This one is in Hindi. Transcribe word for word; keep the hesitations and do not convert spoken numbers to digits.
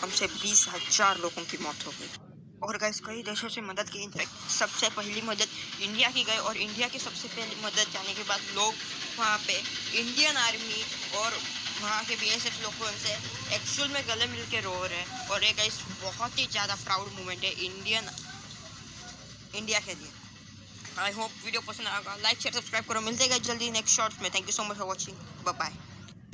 कम से बीस हजार लोगों की मौत हो गई। और गाइस कई देशों से मदद की, इनफैक्ट सबसे पहली मदद इंडिया की गई और इंडिया की सबसे पहली मदद जाने के बाद लोग वहाँ पे इंडियन आर्मी और वहाँ के बी एस एफ लोगों से एक्चुअल में गले मिल के रो रहे हैं। और ये गाइस बहुत ही ज़्यादा प्राउड मोमेंट है इंडियन इंडिया के लिए। आई होप वीडियो पसंद आएगा, लाइक शेयर सब्सक्राइब करो। मिलते हैं जल्दी नेक्स्ट शॉर्ट्स में। Thank you so much for watching, bye bye.